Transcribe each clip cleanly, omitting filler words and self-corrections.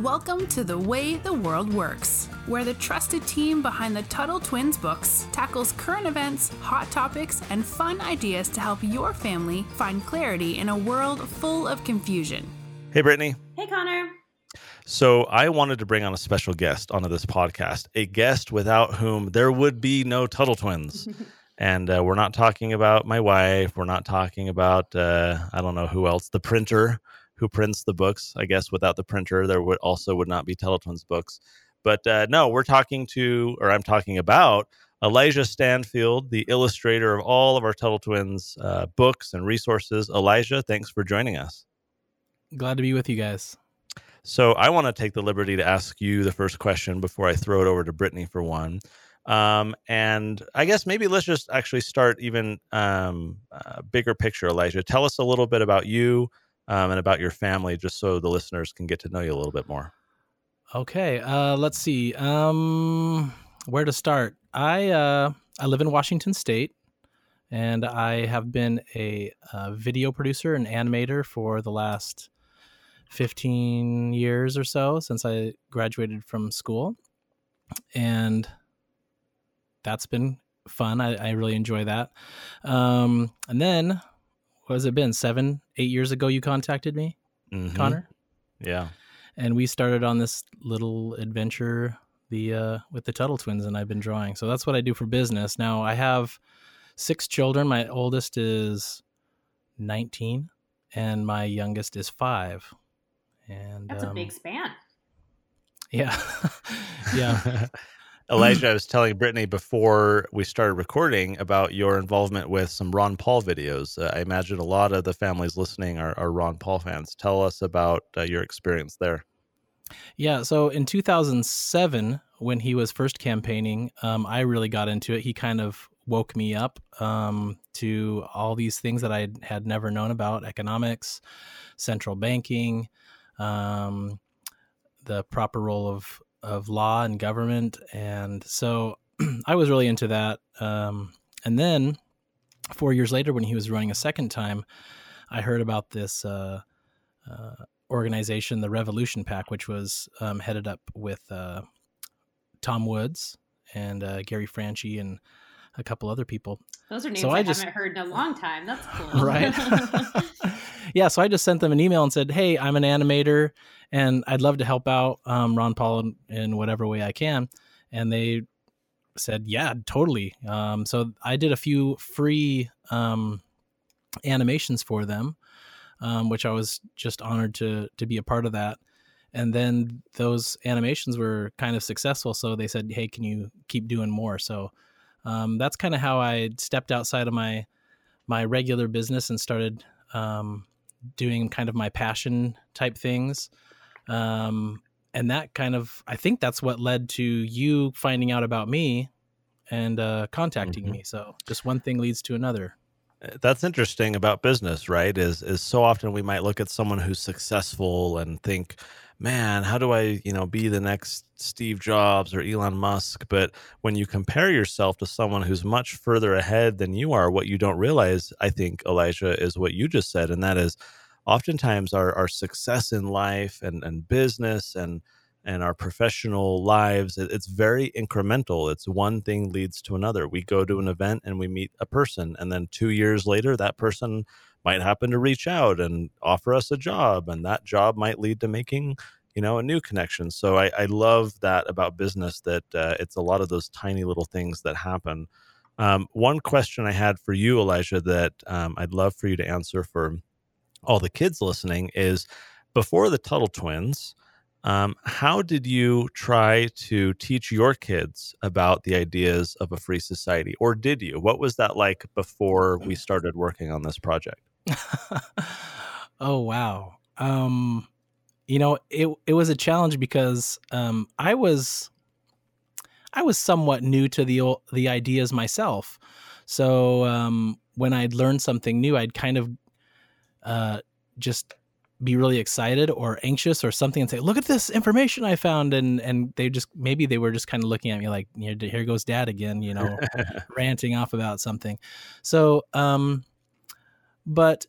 Welcome to The Way the World Works, where the trusted team behind the Tuttle Twins books tackles current events, hot topics, and fun ideas to help your family find clarity in a world full of confusion. Hey, Brittany. Hey, Connor. So I wanted to bring on a special guest onto this podcast, a guest without whom there would be no Tuttle Twins. And we're not talking about my wife. We're not talking about, I don't know who else, the printer who prints the books. I guess without the printer, there would not be Tuttle Twins books. But no, I'm talking about Elijah Stanfield, the illustrator of all of our Tuttle Twins books and resources. Elijah, thanks for joining us. Glad to be with you guys. So I want to take the liberty to ask you the first question before I throw it over to Brittany for one. And I guess maybe let's just actually start even bigger picture, Elijah. Tell us a little bit about you and about your family, just so the listeners can get to know you a little bit more. Okay, let's see. Where to start? I live in Washington State, and I have been a video producer and animator for the last 15 years or so since I graduated from school. And that's been fun. I really enjoy that. And then, what has it been, 7-8 years ago you contacted me, mm-hmm. Connor? Yeah. And we started on this little adventure with the Tuttle Twins, and I've been drawing. So that's what I do for business. Now, I have 6 children. My oldest is 19, and my youngest is 5. And that's a big span. Yeah. Yeah. Elijah, I was telling Brittany before we started recording about your involvement with some Ron Paul videos. I imagine a lot of the families listening are Ron Paul fans. Tell us about your experience there. Yeah, so in 2007, when he was first campaigning, I really got into it. He kind of woke me up to all these things that I had never known about: economics, central banking, the proper role of law and government. And so I was really into that. And then 4 years later, when he was running a second time, I heard about this organization, the Revolution Pack, which was headed up with Tom Woods and Gary Franchi and a couple other people. Those are names I haven't heard in a long time. That's cool. Right. Yeah, so I just sent them an email and said, hey, I'm an animator, and I'd love to help out Ron Paul in whatever way I can. And they said, yeah, totally. So I did a few free animations for them, which I was just honored to be a part of that. And then those animations were kind of successful, so they said, hey, can you keep doing more? So that's kind of how I stepped outside of my regular business and started doing kind of my passion type things. And that kind of, I think that's what led to you finding out about me and contacting mm-hmm. me. So just one thing leads to another. That's interesting about business, right? Is so often we might look at someone who's successful and think, man, how do I, be the next Steve Jobs or Elon Musk? But when you compare yourself to someone who's much further ahead than you are, what you don't realize, I think, Elijah, is what you just said. And that is oftentimes our success in life and business and our professional lives, it's very incremental. It's one thing leads to another. We go to an event and we meet a person, and then 2 years later, that person might happen to reach out and offer us a job, and that job might lead to making, a new connection. So I love that about business, that it's a lot of those tiny little things that happen. One question I had for you, Elijah, that I'd love for you to answer for all the kids listening is, before the Tuttle Twins, how did you try to teach your kids about the ideas of a free society? Or did you? What was that like before we started working on this project? Oh, wow. It was a challenge because I was somewhat new to the ideas myself. So when I'd learn something new, I'd kind of just be really excited or anxious or something and say, look at this information I found. And they were just kind of looking at me like, here goes dad again, ranting off about something. So, but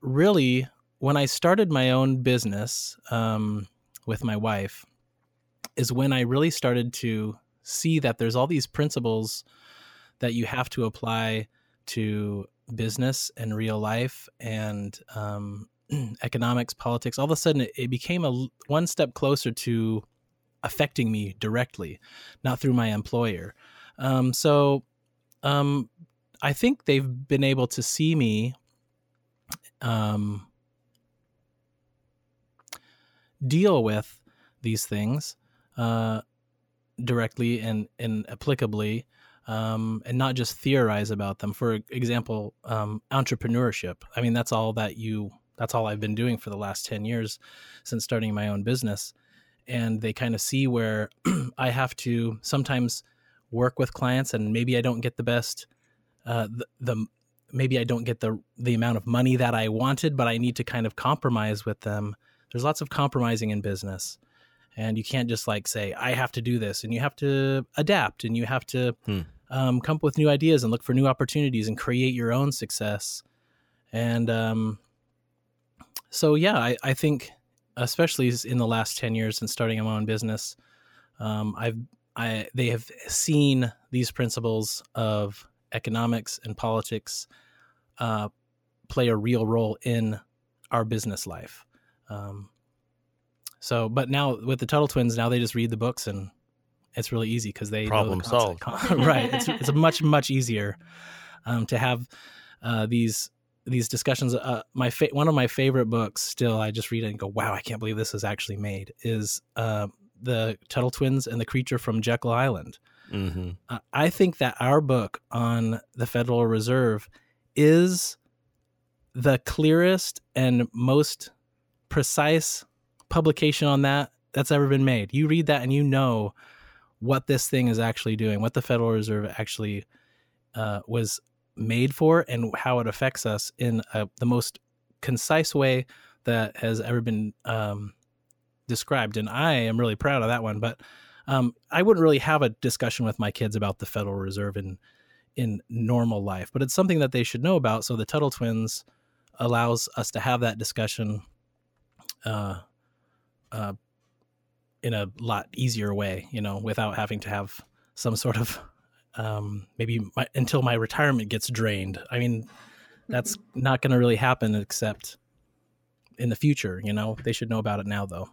really when I started my own business, with my wife is when I really started to see that there's all these principles that you have to apply to business and real life and economics, politics. All of a sudden, it became one step closer to affecting me directly, not through my employer. I think they've been able to see me deal with these things directly and applicably, and not just theorize about them. For example, entrepreneurship. I mean, that's all I've been doing for the last 10 years since starting my own business. And they kind of see where I have to sometimes work with clients, and maybe I don't get the best, maybe I don't get the amount of money that I wanted, but I need to kind of compromise with them. There's lots of compromising in business, and you can't just like say, I have to do this, and you have to adapt, and you have to come up with new ideas and look for new opportunities and create your own success. And I think, especially in the last 10 years since starting my own business, they have seen these principles of economics and politics play a real role in our business life. But now with the Tuttle Twins, now they just read the books, and it's really easy because they problem solved. Right, it's much easier to have these discussions. One of my favorite books, still, I just read it and go, wow, I can't believe this is actually made. Is the Tuttle Twins and the Creature from Jekyll Island. Mm-hmm. I think that our book on the Federal Reserve is the clearest and most precise publication on that that's ever been made. You read that and you know what this thing is actually doing, what the Federal Reserve actually was made for, and how it affects us in the most concise way that has ever been described. And I am really proud of that one, but I wouldn't really have a discussion with my kids about the Federal Reserve in normal life, but it's something that they should know about. So the Tuttle Twins allows us to have that discussion in a lot easier way, without having to have some sort of until my retirement gets drained. I mean, that's not going to really happen except in the future. They should know about it now, though.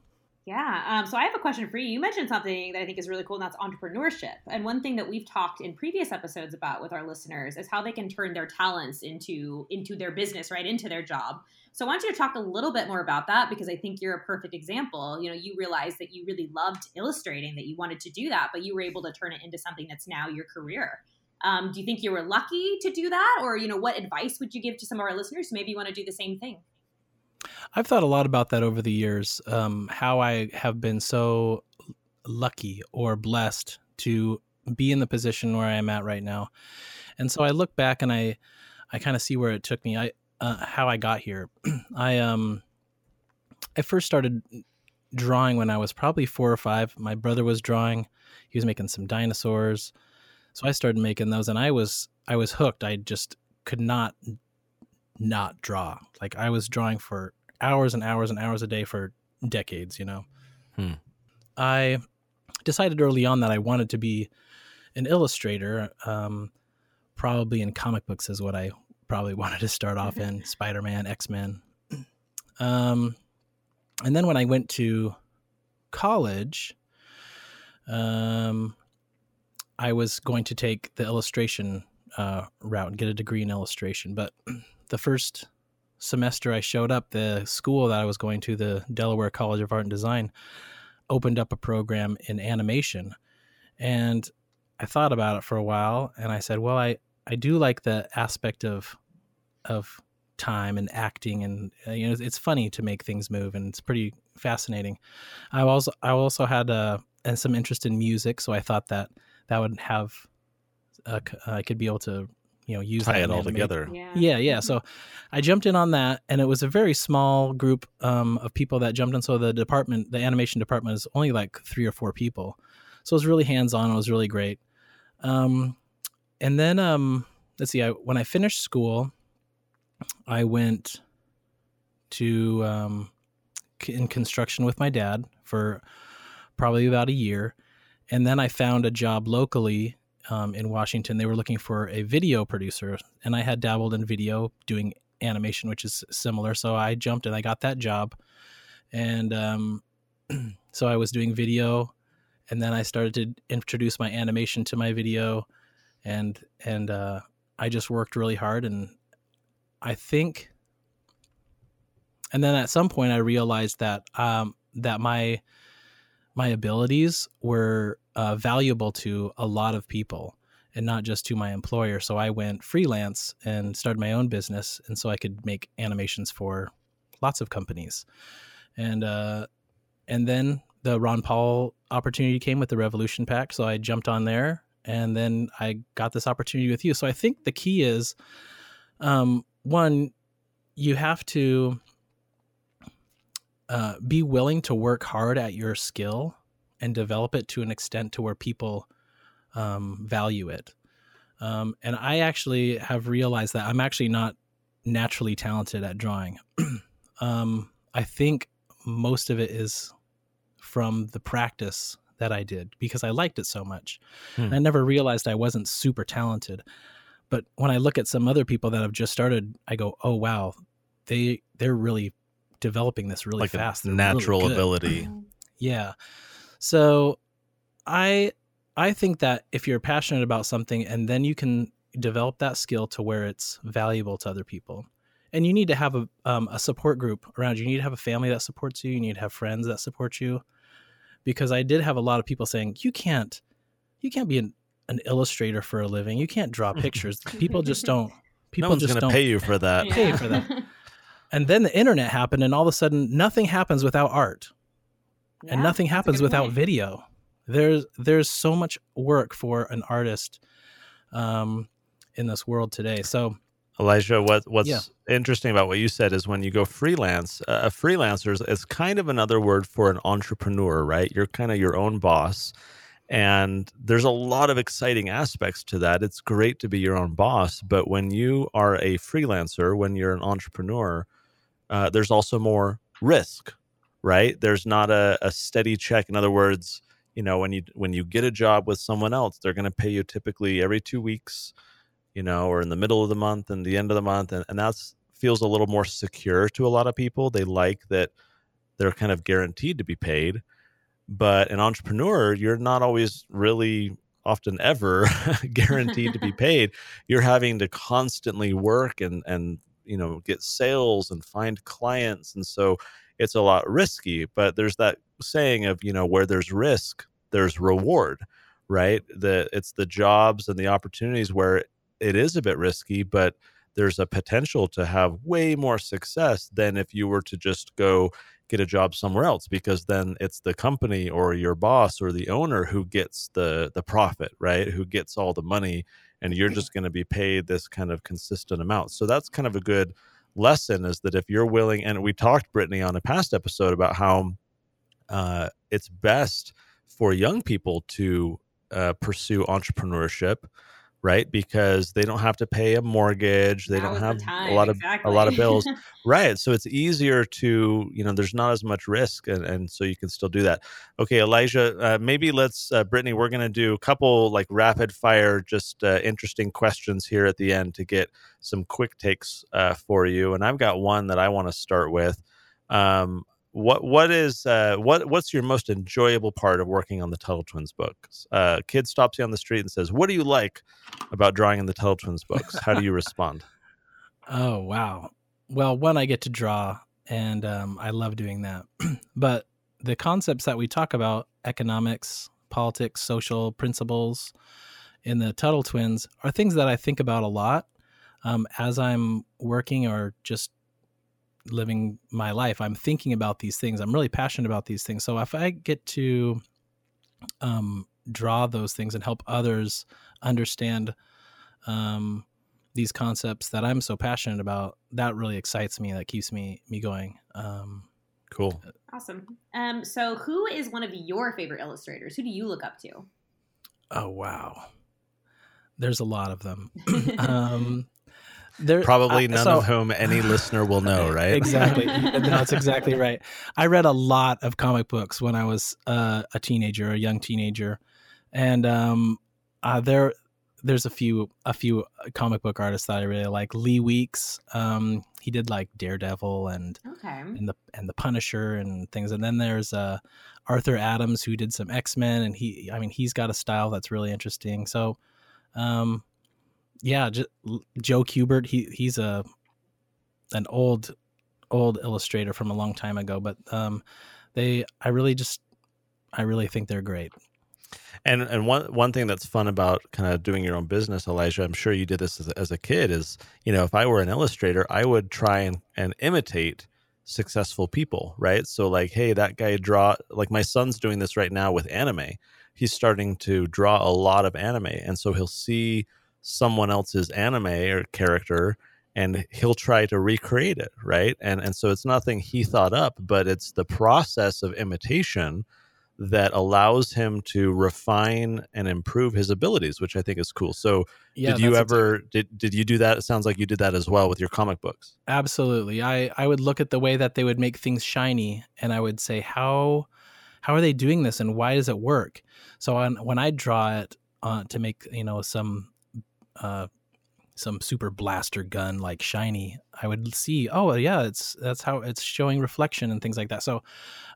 Yeah. So I have a question for you. You mentioned something that I think is really cool, and that's entrepreneurship. And one thing that we've talked in previous episodes about with our listeners is how they can turn their talents into their business, right, into their job. So I want you to talk a little bit more about that, because I think you're a perfect example. You realized that you really loved illustrating, that you wanted to do that, but you were able to turn it into something that's now your career. Do you think you were lucky to do that? Or, what advice would you give to some of our listeners who maybe want to do the same thing? I've thought a lot about that over the years, how I have been so lucky or blessed to be in the position where I am at right now. And so I look back and I kind of see where it took me, how I got here. I first started drawing when I was probably 4 or 5. My brother was drawing. He was making some dinosaurs. So I started making those, and I was hooked. I just could not draw. Like, I was drawing for hours and hours and hours a day for decades, I decided early on that I wanted to be an illustrator, probably in comic books is what I probably wanted to start off in, Spider-Man, X-Men. And then when I went to college, I was going to take the illustration route and get a degree in illustration. But the first semester I showed up, the school that I was going to, the Delaware College of Art and Design, opened up a program in animation. And I thought about it for a while, and I said, well, I do like the aspect of time and acting, and it's funny to make things move, and it's pretty fascinating. I also had some interest in music, so I thought that would have I could be able to use tie it all together. Yeah. So I jumped in on that, and it was a very small group of people that jumped in. So the department, the animation department, is only like 3 or 4 people, so it was really hands on. It was really great. And then, when I finished school, I went to in construction with my dad for probably about a year. And then I found a job locally in Washington. They were looking for a video producer, and I had dabbled in video doing animation, which is similar. So I jumped and I got that job. And so I was doing video, and then I started to introduce my animation to my video, and I just worked really hard. And I think, and then at some point I realized that that my abilities were valuable to a lot of people and not just to my employer. So I went freelance and started my own business, and so I could make animations for lots of companies. And then the Ron Paul opportunity came with the Revolution Pack, so I jumped on there, and then I got this opportunity with you. So I think the key is, one, you have to be willing to work hard at your skill and develop it to an extent to where people value it. And I actually have realized that I'm actually not naturally talented at drawing. I think most of it is from the practice that I did because I liked it so much. And I never realized I wasn't super talented. But when I look at some other people that have just started, I go, oh, wow, they're really developing this really fast. Natural really ability. Yeah. So I think that if you're passionate about something and then you can develop that skill to where it's valuable to other people. And you need to have a support group around you. You need to have a family that supports you. You need to have friends that support you. Because I did have a lot of people saying, you can't be an illustrator for a living. You can't draw pictures. People no one's going to pay you for that. And then the internet happened, and all of a sudden nothing happens without art. Yeah, and nothing happens without video. There's so much work for an artist in this world today. So Elijah, what's interesting about what you said is when you go freelance, a freelancer is kind of another word for an entrepreneur, right? You're kind of your own boss. And there's a lot of exciting aspects to that. It's great to be your own boss. But when you are a freelancer, when you're an entrepreneur, there's also more risk, right? There's not a steady check. In other words, you know, when you get a job with someone else, they're going to pay you typically every 2 weeks, you know, or in the middle of the month and the end of the month. And that feels a little more secure to a lot of people. They like that they're kind of guaranteed to be paid. But an entrepreneur, you're not always really often ever guaranteed to be paid. You're having to constantly work and you know, get sales and find clients. And so it's a lot risky. But there's that saying of, you know, where there's risk, there's reward, right? It's the jobs and the opportunities where it is a bit risky, but there's a potential to have way more success than if you were to just go get a job somewhere else, because then it's the company or your boss or the owner who gets the profit, right? Who gets all the money, and you're just going to be paid this kind of consistent amount. So that's kind of a good lesson, is that if you're willing, and we talked, Brittany, on a past episode about how it's best for young people to pursue entrepreneurship, right? Because they don't have to pay a mortgage. They don't have a lot of bills. Right. So it's easier to, you know, there's not as much risk. And so you can still do that. Okay, Elijah, maybe let's, Brittany, we're going to do a couple like rapid fire, just interesting questions here at the end to get some quick takes for you. And I've got one that I want to start with. What's your most enjoyable part of working on the Tuttle Twins books? A kid stops you on the street and says, "What do you like about drawing in the Tuttle Twins books?" How do you respond? Oh, wow. Well, one, I get to draw, and I love doing that. But the concepts that we talk about, economics, politics, social principles in the Tuttle Twins, are things that I think about a lot as I'm working or just living my life. I'm thinking about these things. I'm really passionate about these things. So if I get to draw those things and help others understand these concepts that I'm so passionate about, that really excites me. That keeps me going. Cool. Awesome. So who is one of your favorite illustrators? Who do you look up to? Oh, wow. There's a lot of them. probably none of whom any listener will know, right? Exactly. That's exactly right. I read a lot of comic books when I was a young teenager, and there's a few comic book artists that I really like. Lee Weeks, he did like Daredevil and the Punisher and things. And then there's Arthur Adams, who did some X-Men, and he's got a style that's really interesting. So, Joe Kubert, he's an old illustrator from a long time ago, but I really think they're great. And one thing that's fun about kind of doing your own business, Elijah, I'm sure you did this as a kid, is, you know, if I were an illustrator, I would try and imitate successful people, right? So like, hey, that guy my son's doing this right now with anime. He's starting to draw a lot of anime. And so he'll see someone else's anime or character and he'll try to recreate it, right? And so it's nothing he thought up, but it's the process of imitation that allows him to refine and improve his abilities, which I think is cool. So did you do that? It sounds like you did that as well with your comic books. Absolutely. I would look at the way that they would make things shiny, and I would say, how are they doing this and why does it work? So when I draw it to make, you know, some super blaster gun like shiny, I would see, that's how it's showing reflection and things like that. So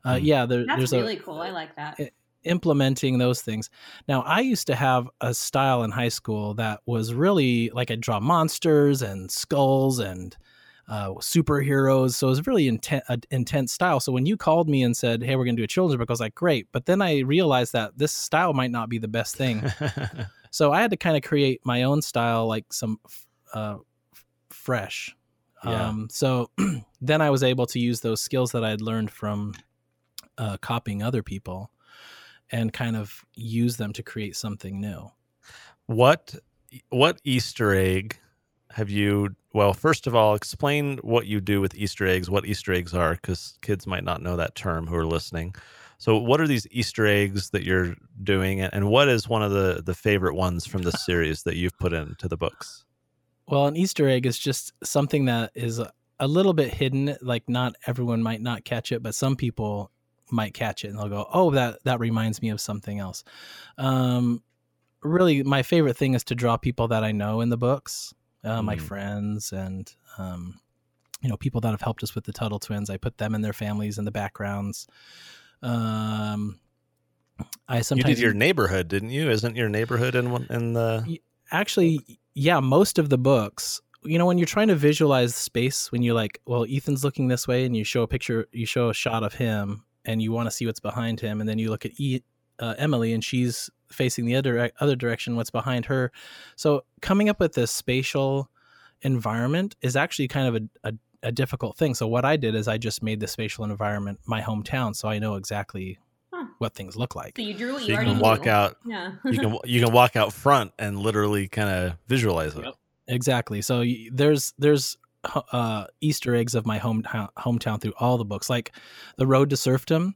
there's really cool. I like that. Implementing those things. Now, I used to have a style in high school that was really like I draw monsters and skulls and superheroes. So it was a really intense style. So when you called me and said, hey, we're going to do a children's book, I was like, great. But then I realized that this style might not be the best thing. So I had to kind of create my own style, like some fresh. Yeah. So then I was able to use those skills that I had learned from copying other people and kind of use them to create something new. What Easter egg have you... Well, first of all, explain what you do with Easter eggs, what Easter eggs are, because kids might not know that term who are listening. So what are these Easter eggs that you're doing, and what is one of the favorite ones from this series that you've put into the books? Well, an Easter egg is just something that is a little bit hidden, like not everyone might not catch it, but some people might catch it and they'll go, oh, that reminds me of something else. Really, my favorite thing is to draw people that I know in the books, my friends and you know, people that have helped us with the Tuttle Twins. I put them and their families in the backgrounds. You did your neighborhood, didn't you? Isn't your neighborhood in the? Actually, yeah, most of the books, you know, when you're trying to visualize space, when you're like, well, Ethan's looking this way and you show a shot of him and you want to see what's behind him. And then you look at Emily and she's facing the other direction, what's behind her. So coming up with this spatial environment is actually kind of a difficult thing. So what I did is I just made the spatial environment my hometown, so I know exactly what things look like. So you drew what you already knew. Out. Yeah. you can walk out front and literally kind of visualize it. Yep. Exactly. So there's Easter eggs of my hometown through all the books. Like The Road to Serfdom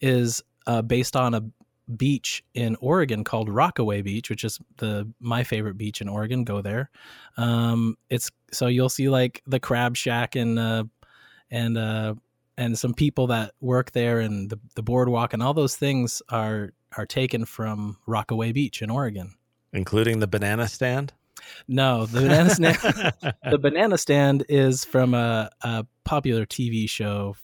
is based on a beach in Oregon called Rockaway Beach, which is my favorite beach in Oregon. Go there. So you'll see like the crab shack and some people that work there and the boardwalk and all those things are taken from Rockaway Beach in Oregon, including the banana stand. No, the banana stand. The banana stand is from a popular TV show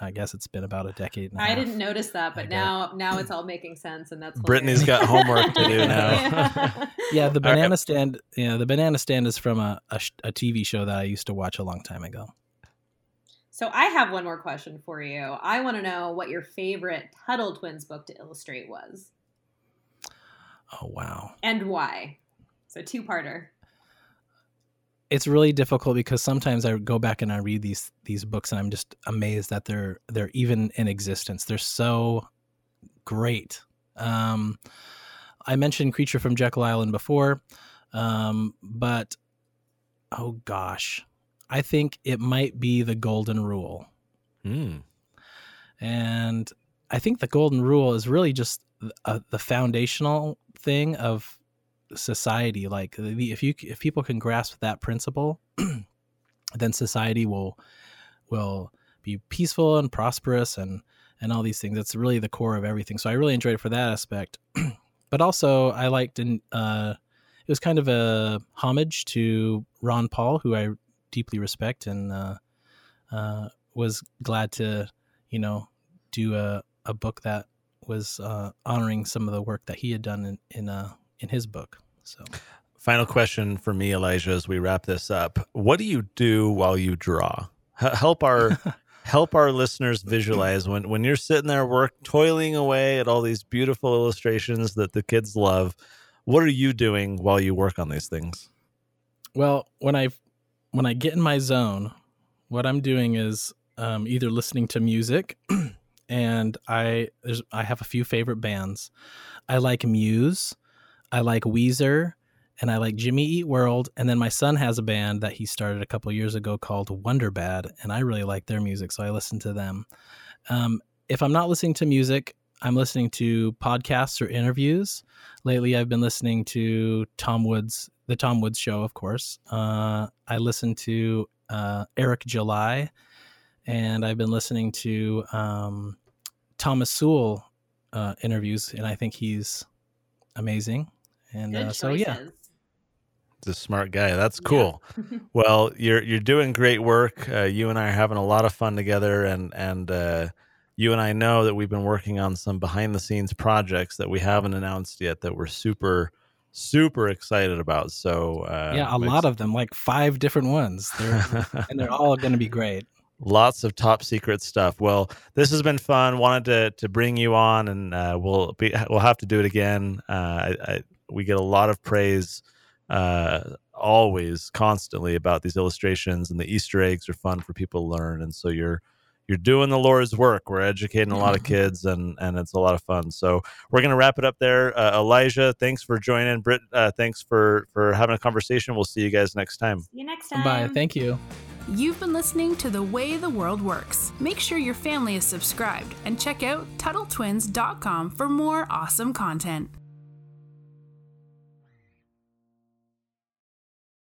I guess it's been about a decade now. I didn't notice that, but now it's all making sense, and that's hilarious. Brittany's got homework to do now. Yeah, the banana stand. Yeah, the banana stand is from a TV show that I used to watch a long time ago. So I have one more question for you. I want to know what your favorite Tuttle Twins book to illustrate was. Oh wow! And why? So two-parter. It's really difficult because sometimes I go back and I read these books and I'm just amazed that they're even in existence. They're so great. I mentioned Creature from Jekyll Island before, but oh gosh, I think it might be The Golden Rule. Mm. And I think The Golden Rule is really just the foundational thing of society, like if people can grasp that principle, then society will be peaceful and prosperous and all these things. That's really the core of everything. So I really enjoyed it for that aspect. But also I liked, it was kind of a homage to Ron Paul, who I deeply respect and was glad to, do a book that was honoring some of the work that he had done in his book. So final question for me, Elijah, as we wrap this up, what do you do while you draw? Help our listeners visualize when you're sitting there toiling away at all these beautiful illustrations that the kids love. What are you doing while you work on these things? Well, when I get in my zone, what I'm doing is either listening to music, and I have a few favorite bands. I like Muse, I like Weezer, and I like Jimmy Eat World. And then my son has a band that he started a couple years ago called Wonderbad, and I really like their music, so I listen to them. If I'm not listening to music, I'm listening to podcasts or interviews. Lately, I've been listening to Tom Woods, The Tom Woods Show, of course. I listen to Eric July, and I've been listening to Thomas Sewell interviews, and I think he's amazing. And so, yeah. He's a smart guy. That's cool. Yeah. Well, you're doing great work. You and I are having a lot of fun together, and you and I know that we've been working on some behind the scenes projects that we haven't announced yet that we're super, super excited about. So yeah, lot of them, like 5 different ones, and they're all going to be great. Lots of top secret stuff. Well, this has been fun. Wanted to bring you on, and we'll have to do it again. We get a lot of praise always, constantly about these illustrations, and the Easter eggs are fun for people to learn. And so you're doing the Lord's work. We're educating a lot of kids, and it's a lot of fun. So we're going to wrap it up there. Elijah, thanks for joining. Britt, thanks for having a conversation. We'll see you guys next time. See you next time. Bye. Thank you. You've been listening to The Way the World Works. Make sure your family is subscribed and check out TuttleTwins.com for more awesome content.